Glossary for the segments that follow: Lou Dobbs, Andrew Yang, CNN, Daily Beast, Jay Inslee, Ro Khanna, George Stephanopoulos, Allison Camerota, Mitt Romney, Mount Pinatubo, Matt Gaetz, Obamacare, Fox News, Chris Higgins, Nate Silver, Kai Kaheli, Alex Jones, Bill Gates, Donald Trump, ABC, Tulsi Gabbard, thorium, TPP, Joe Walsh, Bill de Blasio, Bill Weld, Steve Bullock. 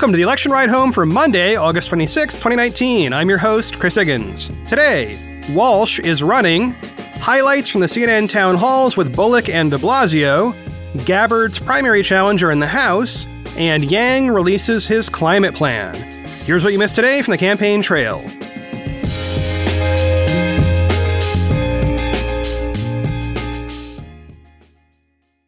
Welcome to the Election Ride Home for Monday, August 26, 2019. I'm your host, Chris Higgins. Today, Walsh is running, highlights from the CNN town halls with Bullock and de Blasio, Gabbard's primary challenger in the House, and Yang releases his climate plan. Here's what you missed today from the campaign trail.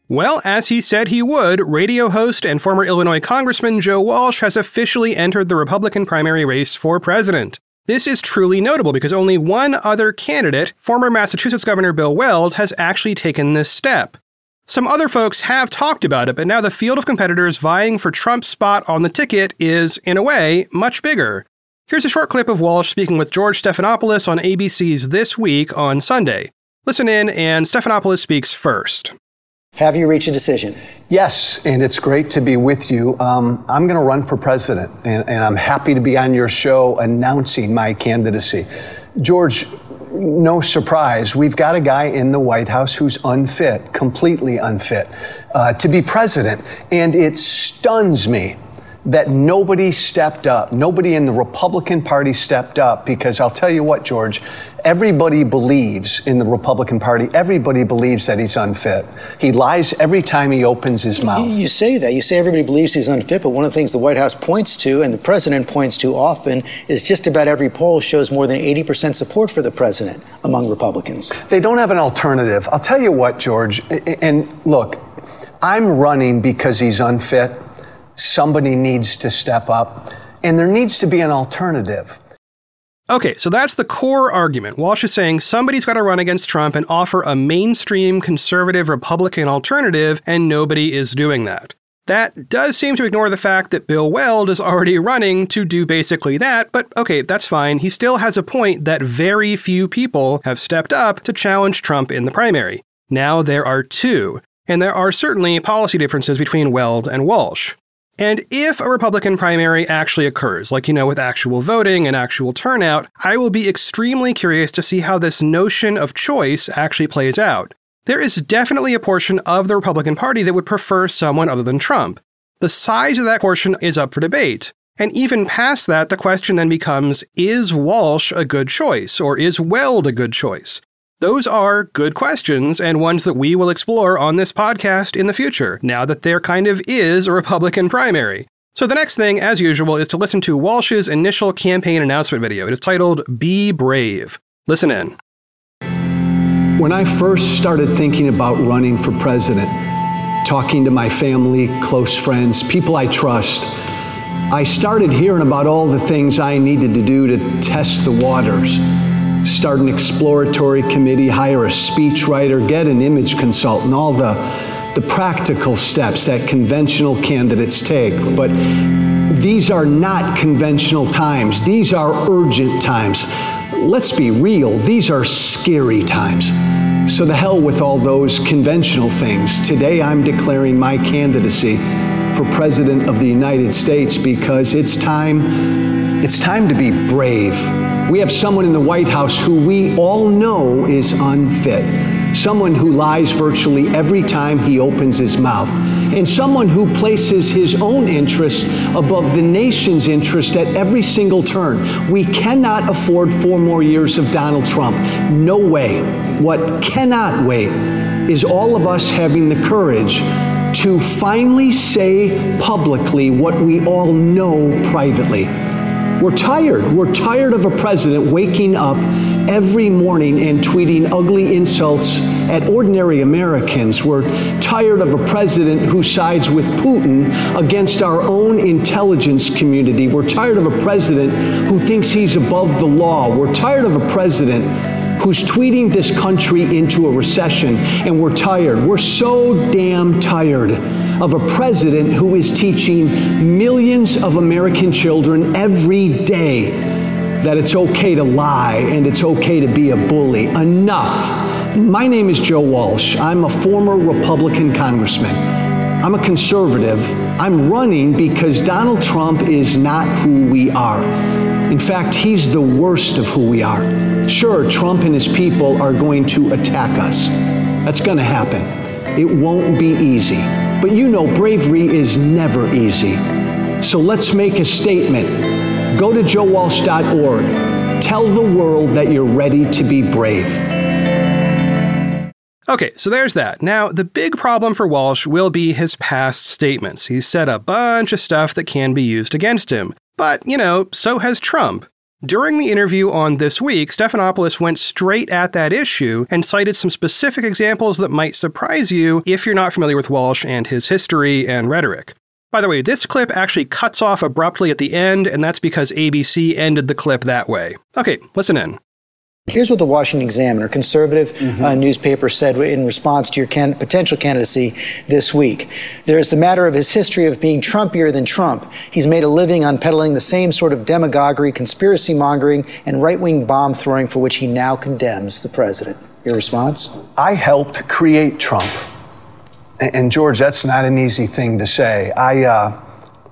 Well, as he said he would, radio host and former Illinois Congressman Joe Walsh has officially entered the Republican primary race for president. This is truly notable because only one other candidate, former Massachusetts Governor Bill Weld, has actually taken this step. Some other folks have talked about it, but now the field of competitors vying for Trump's spot on the ticket is, in a way, much bigger. Here's a short clip of Walsh speaking with George Stephanopoulos on ABC's This Week on Sunday. Listen in, and Stephanopoulos speaks first. Have you reached a decision? Yes, and it's great to be with you. I'm going to run for president, and I'm happy to be on your show announcing my candidacy. George, no surprise, we've got a guy in the White House who's unfit, completely unfit, to be president. And it stuns me that nobody stepped up. Nobody in the Republican Party stepped up, because I'll tell you what, George, everybody believes in the Republican Party. Everybody believes that he's unfit. He lies every time he opens his mouth. You say that. You say everybody believes he's unfit, but one of the things the White House points to and the president points to often is just about every poll shows more than 80% support for the president among Republicans. They don't have an alternative. I'll tell you what, George, and look, I'm running because he's unfit. Somebody needs to step up, and there needs to be an alternative. Okay, so that's the core argument. Walsh is saying somebody's got to run against Trump and offer a mainstream conservative Republican alternative, and nobody is doing that. That does seem to ignore the fact that Bill Weld is already running to do basically that, but okay, that's fine. He still has a point that very few people have stepped up to challenge Trump in the primary. Now there are two, and there are certainly policy differences between Weld and Walsh. And if a Republican primary actually occurs, like, you know, with actual voting and actual turnout, I will be extremely curious to see how this notion of choice actually plays out. There is definitely a portion of the Republican Party that would prefer someone other than Trump. The size of that portion is up for debate. And even past that, the question then becomes, is Walsh a good choice, or is Weld a good choice? Those are good questions, and ones that we will explore on this podcast in the future, now that there kind of is a Republican primary. So the next thing, as usual, is to listen to Walsh's initial campaign announcement video. It is titled, Be Brave. Listen in. When I first started thinking about running for president, talking to my family, close friends, people I trust, I started hearing about all the things I needed to do to test the waters. Start an exploratory committee, hire a speechwriter, get an image consultant, all the practical steps that conventional candidates take. But these are not conventional times. These are urgent times. Let's be real. These are scary times. So the hell with all those conventional things. Today I'm declaring my candidacy for President of the United States because it's time to be brave. We have someone in the White House who we all know is unfit. Someone who lies virtually every time he opens his mouth. And someone who places his own interest above the nation's interest at every single turn. We cannot afford 4 more years of Donald Trump. No way. What cannot wait is all of us having the courage to finally say publicly what we all know privately. We're tired. We're tired of a president waking up every morning and tweeting ugly insults at ordinary Americans. We're tired of a president who sides with Putin against our own intelligence community. We're tired of a president who thinks he's above the law. We're tired of a president who's tweeting this country into a recession, and we're tired. We're so damn tired of a president who is teaching millions of American children every day that it's okay to lie and it's okay to be a bully. Enough. My name is Joe Walsh. I'm a former Republican congressman. I'm a conservative. I'm running because Donald Trump is not who we are. In fact, he's the worst of who we are. Sure, Trump and his people are going to attack us. That's going to happen. It won't be easy. But you know, bravery is never easy. So let's make a statement. Go to JoeWalsh.org. Tell the world that you're ready to be brave. Okay, so there's that. Now, the big problem for Walsh will be his past statements. He's said a bunch of stuff that can be used against him. But, you know, so has Trump. During the interview on This Week, Stephanopoulos went straight at that issue and cited some specific examples that might surprise you if you're not familiar with Walsh and his history and rhetoric. By the way, this clip actually cuts off abruptly at the end, and that's because ABC ended the clip that way. Okay, listen in. Here's what the Washington Examiner, conservative newspaper, said in response to your potential candidacy this week. There is the matter of his history of being Trumpier than Trump. He's made a living on peddling the same sort of demagoguery, conspiracy mongering, and right-wing bomb throwing for which he now condemns the president. Your response? I helped create Trump. And George, that's not an easy thing to say.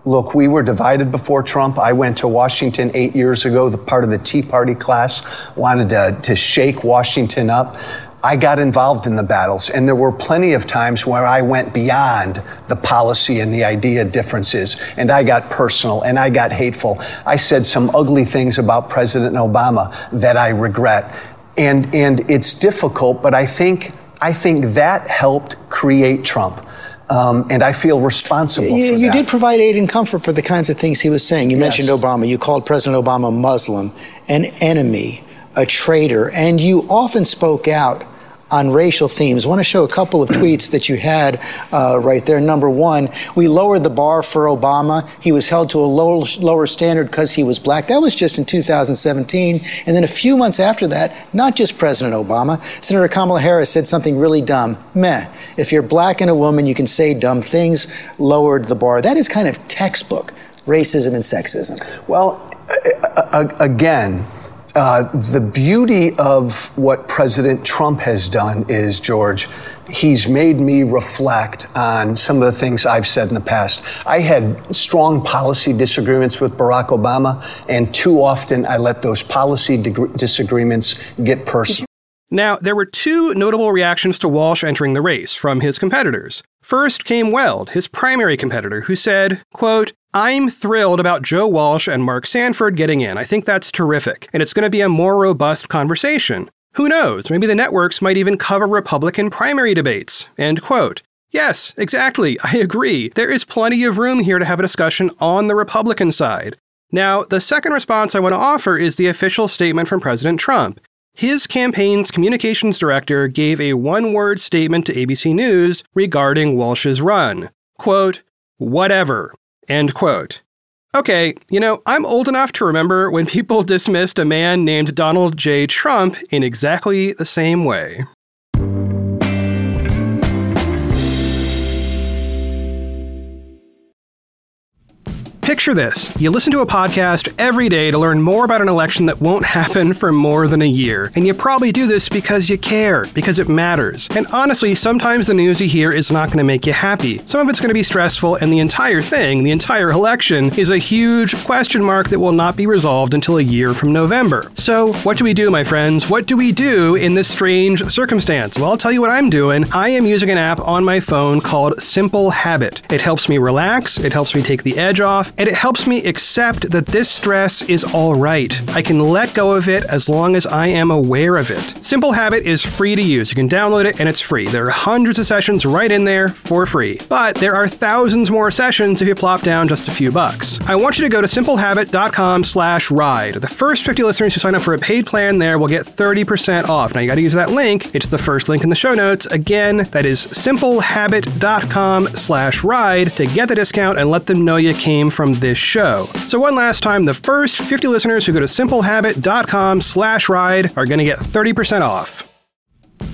Look, we were divided before Trump. I went to Washington 8 years ago, the part of the Tea Party class, wanted to shake Washington up. I got involved in the battles, and there were plenty of times where I went beyond the policy and the idea differences, and I got personal, and I got hateful. I said some ugly things about President Obama that I regret. And it's difficult, but I think that helped create Trump. And I feel responsible for that. You did provide aid and comfort for the kinds of things he was saying. You mentioned Obama. You called President Obama Muslim, an enemy, a traitor, and you often spoke out on racial themes. I want to show a couple of tweets that you had right there. Number one, we lowered the bar for Obama. He was held to a lower standard because he was black. That was just in 2017. And then a few months after that, not just President Obama, Senator Kamala Harris said something really dumb. Meh. If you're black and a woman, you can say dumb things. Lowered the bar. That is kind of textbook racism and sexism. Well, again, the beauty of what President Trump has done is, George, he's made me reflect on some of the things I've said in the past. I had strong policy disagreements with Barack Obama, and too often I let those policy disagreements get personal. Now, there were two notable reactions to Walsh entering the race from his competitors. First came Weld, his primary competitor, who said, quote, I'm thrilled about Joe Walsh and Mark Sanford getting in. I think that's terrific. And it's going to be a more robust conversation. Who knows? Maybe the networks might even cover Republican primary debates. End quote. Yes, exactly. I agree. There is plenty of room here to have a discussion on the Republican side. Now, the second response I want to offer is the official statement from President Trump. His campaign's communications director gave a one-word statement to ABC News regarding Walsh's run. Quote, whatever. End quote. Okay, you know, I'm old enough to remember when people dismissed a man named Donald J. Trump in exactly the same way. Picture this. You listen to a podcast every day to learn more about an election that won't happen for more than a year. And you probably do this because you care, because it matters. And honestly, sometimes the news you hear is not going to make you happy. Some of it's going to be stressful, and the entire thing, the entire election, is a huge question mark that will not be resolved until a year from November. So what do we do, my friends? What do we do in this strange circumstance? Well, I'll tell you what I'm doing. I am using an app on my phone called Simple Habit. It helps me relax. It helps me take the edge off. And it helps me accept that this stress is all right. I can let go of it as long as I am aware of it. Simple Habit is free to use. You can download it and it's free. There are hundreds of sessions right in there for free. But there are thousands more sessions if you plop down just a few bucks. I want you to go to simplehabit.com/ride. The first 50 listeners who sign up for a paid plan there will get 30% off. Now you got to use that link. It's the first link in the show notes. Again, that is simplehabit.com/ride to get the discount and let them know you came from this show. So one last time, the first 50 listeners who go to simplehabit.com/ride are going to get 30% off.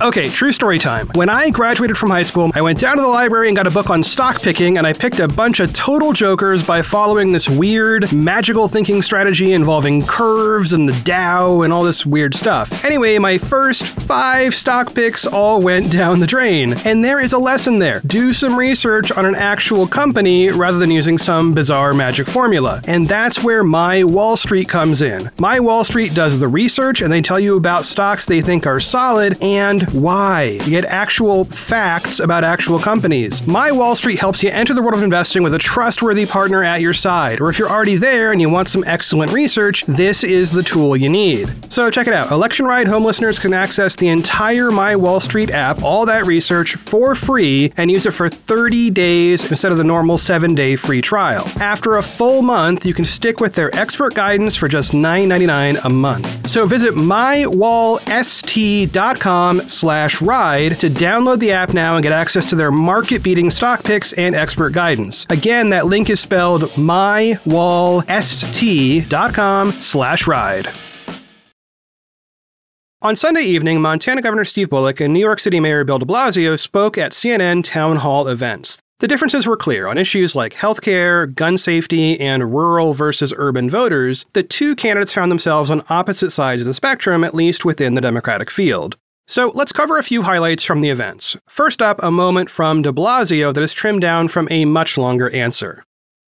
Okay, true story time. When I graduated from high school, I went down to the library and got a book on stock picking, and I picked a bunch of total jokers by following this weird, magical thinking strategy involving curves and the Dow and all this weird stuff. Anyway, my first 5 stock picks all went down the drain. And there is a lesson there. Do some research on an actual company rather than using some bizarre magic formula. And that's where My Wall Street comes in. My Wall Street does the research, and they tell you about stocks they think are solid and why. You get actual facts about actual companies. My Wall Street helps you enter the world of investing with a trustworthy partner at your side. Or if you're already there and you want some excellent research, this is the tool you need. So check it out. Election Ride Home listeners can access the entire My Wall Street app, all that research, for free, and use it for 30 days instead of the normal 7-day free trial. After a full month, you can stick with their expert guidance for just $9.99 a month. So visit mywallst.com/ride to download the app now and get access to their market-beating stock picks and expert guidance. Again, that link is spelled mywallst.com/ride. On Sunday evening, Montana Governor Steve Bullock and New York City Mayor Bill de Blasio spoke at CNN town hall events. The differences were clear on issues like healthcare, gun safety, and rural versus urban voters. The two candidates found themselves on opposite sides of the spectrum, at least within the Democratic field. So let's cover a few highlights from the events. First up, a moment from de Blasio that is trimmed down from a much longer answer.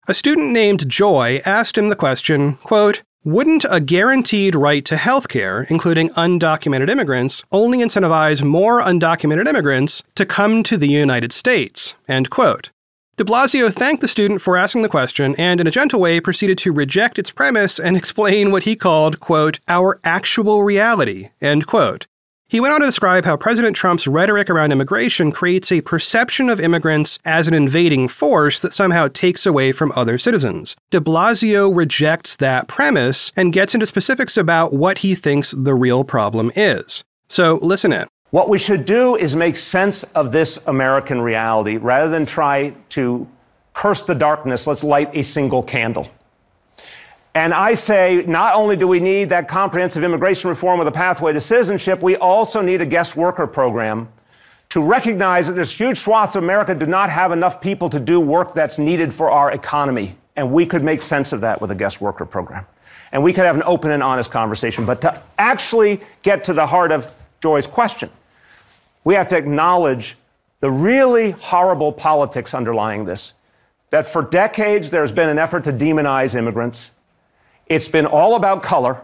A student named Joy asked him the question, quote, "Wouldn't a guaranteed right to health care, including undocumented immigrants, only incentivize more undocumented immigrants to come to the United States?" End quote. De Blasio thanked the student for asking the question and, in a gentle way, proceeded to reject its premise and explain what he called, quote, "our actual reality," end quote. He went on to describe how President Trump's rhetoric around immigration creates a perception of immigrants as an invading force that somehow takes away from other citizens. De Blasio rejects that premise and gets into specifics about what he thinks the real problem is. So listen in. "What we should do is make sense of this American reality. Rather than try to curse the darkness, let's light a single candle. And I say, not only do we need that comprehensive immigration reform with a pathway to citizenship, we also need a guest worker program to recognize that there's huge swaths of America do not have enough people to do work that's needed for our economy. And we could make sense of that with a guest worker program. And we could have an open and honest conversation. But to actually get to the heart of Joy's question, we have to acknowledge the really horrible politics underlying this, that for decades there's been an effort to demonize immigrants. It's been all about color.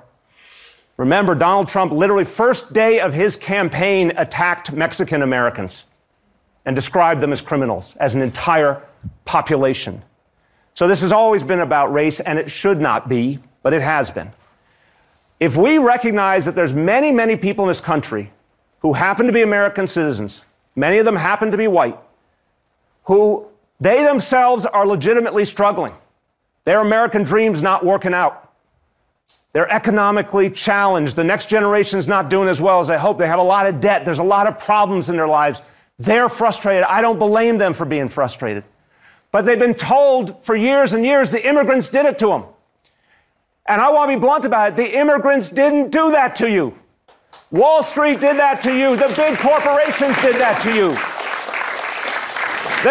Remember, Donald Trump, literally first day of his campaign, attacked Mexican Americans and described them as criminals, as an entire population. So this has always been about race, and it should not be, but it has been. If we recognize that there's many, many people in this country who happen to be American citizens, many of them happen to be white, who they themselves are legitimately struggling. Their American dream's not working out. They're economically challenged. The next generation's not doing as well as they hope. They have a lot of debt. There's a lot of problems in their lives. They're frustrated. I don't blame them for being frustrated. But they've been told for years and years the immigrants did it to them. And I want to be blunt about it. The immigrants didn't do that to you. Wall Street did that to you. The big corporations did that to you.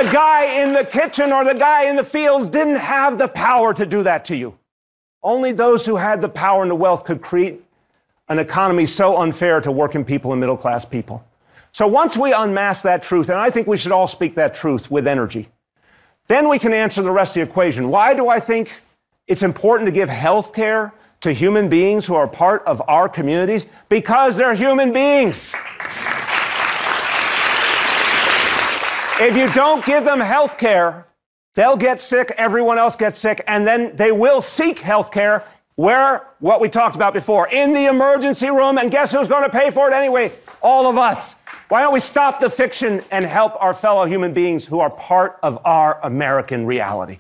The guy in the kitchen or the guy in the fields didn't have the power to do that to you. Only those who had the power and the wealth could create an economy so unfair to working people and middle-class people. So once we unmask that truth, and I think we should all speak that truth with energy, then we can answer the rest of the equation. Why do I think it's important to give health care to human beings who are part of our communities? Because they're human beings. If you don't give them health care, they'll get sick, everyone else gets sick, and then they will seek health care where, what we talked about before, in the emergency room, and guess who's going to pay for it anyway? All of us. Why don't we stop the fiction and help our fellow human beings who are part of our American reality?"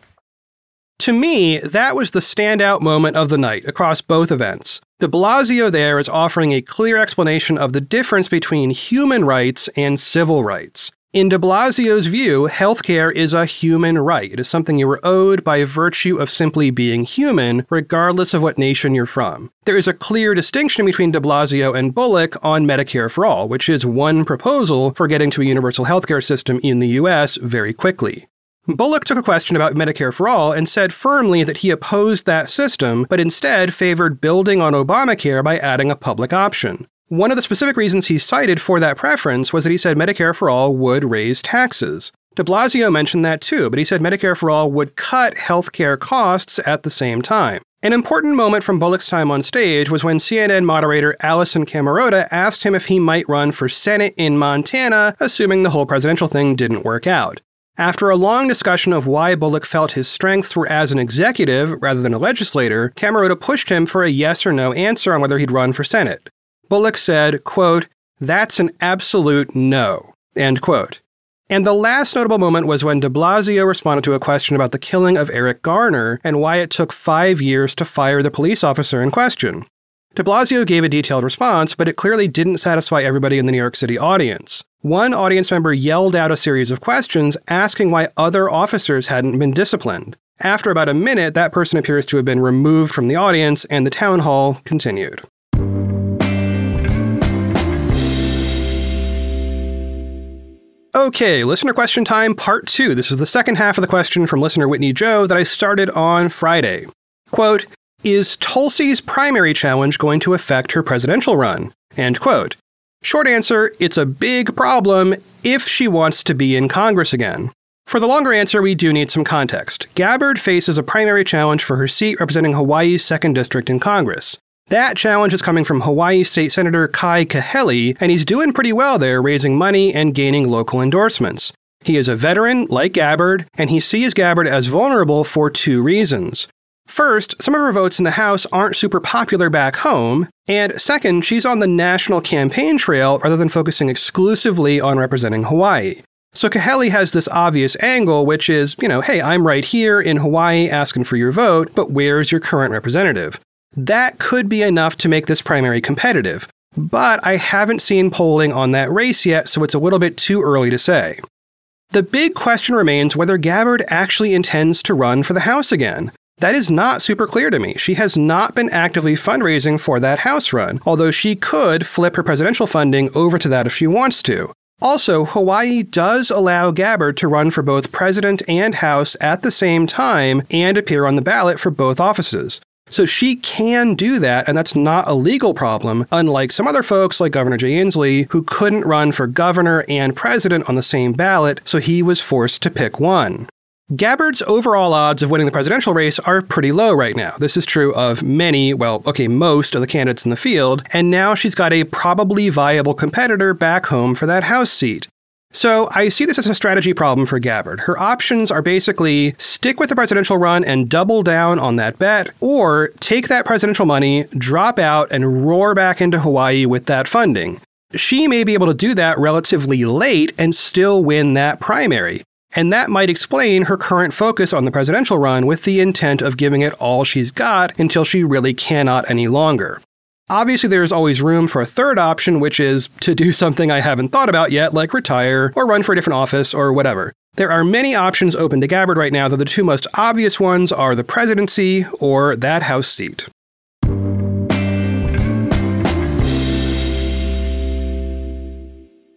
To me, that was the standout moment of the night across both events. De Blasio there is offering a clear explanation of the difference between human rights and civil rights. In de Blasio's view, healthcare is a human right. It is something you are owed by virtue of simply being human, regardless of what nation you're from. There is a clear distinction between de Blasio and Bullock on Medicare for All, which is one proposal for getting to a universal healthcare system in the U.S. very quickly. Bullock took a question about Medicare for All and said firmly that he opposed that system, but instead favored building on Obamacare by adding a public option. One of the specific reasons he cited for that preference was that he said Medicare for All would raise taxes. De Blasio mentioned that too, but he said Medicare for All would cut healthcare costs at the same time. An important moment from Bullock's time on stage was when CNN moderator Allison Camerota asked him if he might run for Senate in Montana, assuming the whole presidential thing didn't work out. After a long discussion of why Bullock felt his strengths were as an executive rather than a legislator, Camerota pushed him for a yes or no answer on whether he'd run for Senate. Bullock said, quote, "That's an absolute no," end quote. And the last notable moment was when de Blasio responded to a question about the killing of Eric Garner and why it took 5 years to fire the police officer in question. De Blasio gave a detailed response, but it clearly didn't satisfy everybody in the New York City audience. One audience member yelled out a series of questions asking why other officers hadn't been disciplined. After about a minute, that person appears to have been removed from the audience, and the town hall continued. Okay, listener question time part 2. This is the second half of the question from listener Whitney Joe that I started on Friday. Quote, "Is Tulsi's primary challenge going to affect her presidential run?" End quote. Short answer, it's a big problem if she wants to be in Congress again. For the longer answer, we do need some context. Gabbard faces a primary challenge for her seat representing Hawaii's 2nd District in Congress. That challenge is coming from Hawaii State Senator Kai Kaheli, and he's doing pretty well there, raising money and gaining local endorsements. He is a veteran, like Gabbard, and he sees Gabbard as vulnerable for two reasons. First, some of her votes in the House aren't super popular back home, and second, she's on the national campaign trail rather than focusing exclusively on representing Hawaii. So Kaheli has this obvious angle, which is, hey, I'm right here in Hawaii asking for your vote, but where's your current representative? That could be enough to make this primary competitive, but I haven't seen polling on that race yet, so it's a little bit too early to say. The big question remains whether Gabbard actually intends to run for the House again. That is not super clear to me. She has not been actively fundraising for that House run, although she could flip her presidential funding over to that if she wants to. Also, Hawaii does allow Gabbard to run for both president and House at the same time and appear on the ballot for both offices. So she can do that, and that's not a legal problem, unlike some other folks like Governor Jay Inslee, who couldn't run for governor and president on the same ballot, so he was forced to pick one. Gabbard's overall odds of winning the presidential race are pretty low right now. This is true of most of the candidates in the field, and now she's got a probably viable competitor back home for that House seat. So I see this as a strategy problem for Gabbard. Her options are basically stick with the presidential run and double down on that bet, or take that presidential money, drop out, and roar back into Hawaii with that funding. She may be able to do that relatively late and still win that primary. And that might explain her current focus on the presidential run with the intent of giving it all she's got until she really cannot any longer. Obviously, there's always room for a third option, which is to do something I haven't thought about yet, like retire or run for a different office or whatever. There are many options open to Gabbard right now, though the two most obvious ones are the presidency or that House seat.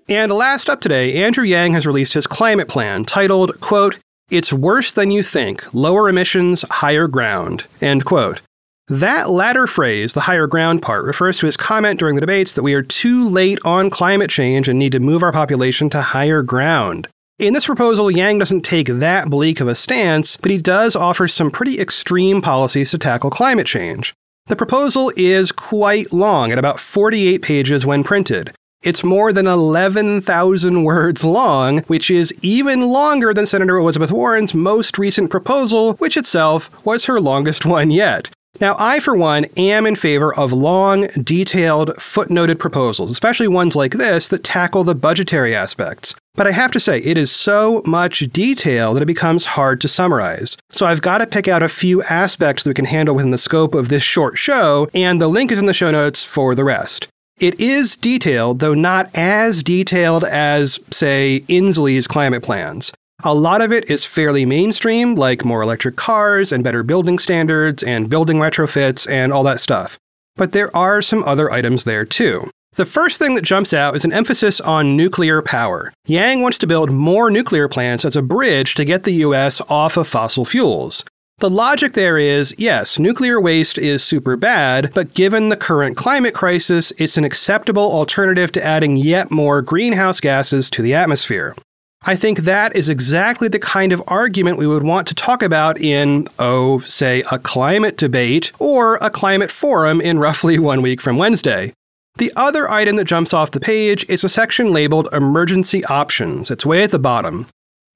And last up today, Andrew Yang has released his climate plan titled, quote, "It's Worse Than You Think, Lower Emissions, Higher Ground," end quote. That latter phrase, the higher ground part, refers to his comment during the debates that we are too late on climate change and need to move our population to higher ground. In this proposal, Yang doesn't take that bleak of a stance, but he does offer some pretty extreme policies to tackle climate change. The proposal is quite long, at about 48 pages when printed. It's more than 11,000 words long, which is even longer than Senator Elizabeth Warren's most recent proposal, which itself was her longest one yet. Now, I, for one, am in favor of long, detailed, footnoted proposals, especially ones like this that tackle the budgetary aspects. But I have to say, it is so much detail that it becomes hard to summarize. So I've got to pick out a few aspects that we can handle within the scope of this short show, and the link is in the show notes for the rest. It is detailed, though not as detailed as, say, Inslee's climate plans. A lot of it is fairly mainstream, like more electric cars and better building standards and building retrofits and all that stuff. But there are some other items there too. The first thing that jumps out is an emphasis on nuclear power. Yang wants to build more nuclear plants as a bridge to get the US off of fossil fuels. The logic there is, yes, nuclear waste is super bad, but given the current climate crisis, it's an acceptable alternative to adding yet more greenhouse gases to the atmosphere. I think that is exactly the kind of argument we would want to talk about in, say, a climate debate or a climate forum in roughly 1 week from Wednesday. The other item that jumps off the page is a section labeled Emergency Options. It's way at the bottom.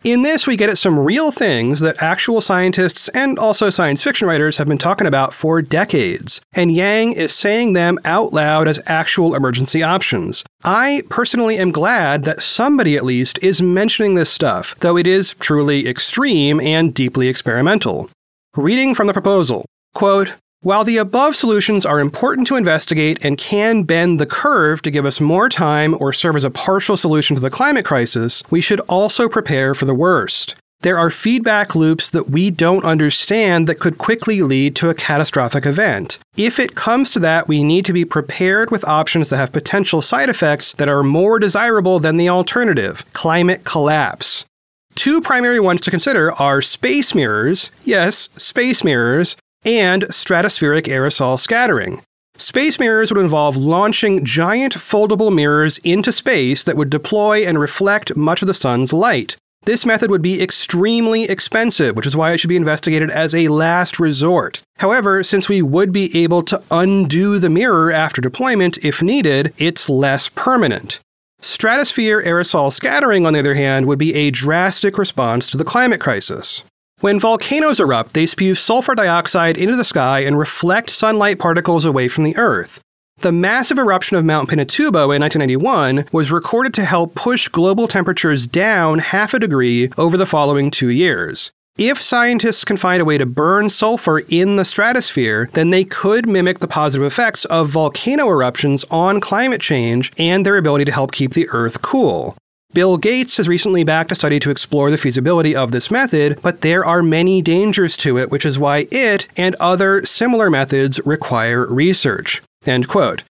In this, we get at some real things that actual scientists and also science fiction writers have been talking about for decades, and Yang is saying them out loud as actual emergency options. I personally am glad that somebody at least is mentioning this stuff, though it is truly extreme and deeply experimental. Reading from the proposal, quote, "While the above solutions are important to investigate and can bend the curve to give us more time or serve as a partial solution to the climate crisis, we should also prepare for the worst. There are feedback loops that we don't understand that could quickly lead to a catastrophic event. If it comes to that, we need to be prepared with options that have potential side effects that are more desirable than the alternative, climate collapse. Two primary ones to consider are space mirrors, yes, space mirrors, and stratospheric aerosol scattering. Space mirrors would involve launching giant foldable mirrors into space that would deploy and reflect much of the sun's light. This method would be extremely expensive, which is why it should be investigated as a last resort. However, since we would be able to undo the mirror after deployment if needed, it's less permanent. Stratosphere aerosol scattering, on the other hand, would be a drastic response to the climate crisis. When volcanoes erupt, they spew sulfur dioxide into the sky and reflect sunlight particles away from the Earth. The massive eruption of Mount Pinatubo in 1991 was recorded to help push global temperatures down 0.5 degrees over the following 2 years. If scientists can find a way to burn sulfur in the stratosphere, then they could mimic the positive effects of volcano eruptions on climate change and their ability to help keep the Earth cool. Bill Gates has recently backed a study to explore the feasibility of this method, but there are many dangers to it, which is why it and other similar methods require research." End quote.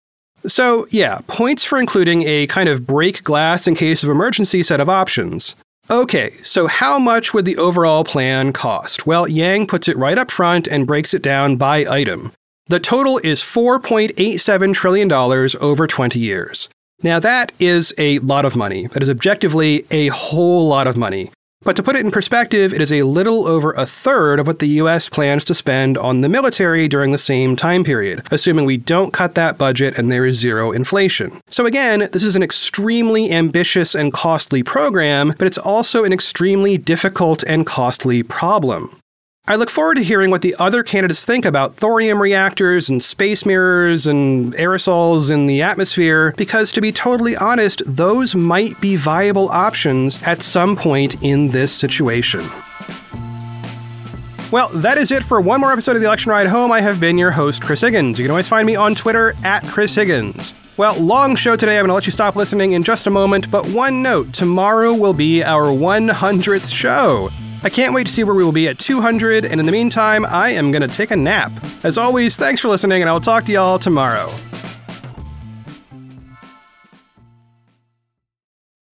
So, yeah, points for including a kind of break glass in case of emergency set of options. Okay, so how much would the overall plan cost? Well, Yang puts it right up front and breaks it down by item. The total is $4.87 trillion over 20 years. Now that is a lot of money. That is objectively a whole lot of money. But to put it in perspective, it is a little over a third of what the US plans to spend on the military during the same time period, assuming we don't cut that budget and there is zero inflation. So again, this is an extremely ambitious and costly program, but it's also an extremely difficult and costly problem. I look forward to hearing what the other candidates think about thorium reactors and space mirrors and aerosols in the atmosphere, because to be totally honest, those might be viable options at some point in this situation. Well, that is it for one more episode of The Election Ride Home. I have been your host, Chris Higgins. You can always find me on Twitter @ChrisHiggins. Well, long show today. I'm going to let you stop listening in just a moment, but one note, tomorrow will be our 100th show. I can't wait to see where we will be at 200, and in the meantime, I am going to take a nap. As always, thanks for listening, and I'll talk to y'all tomorrow.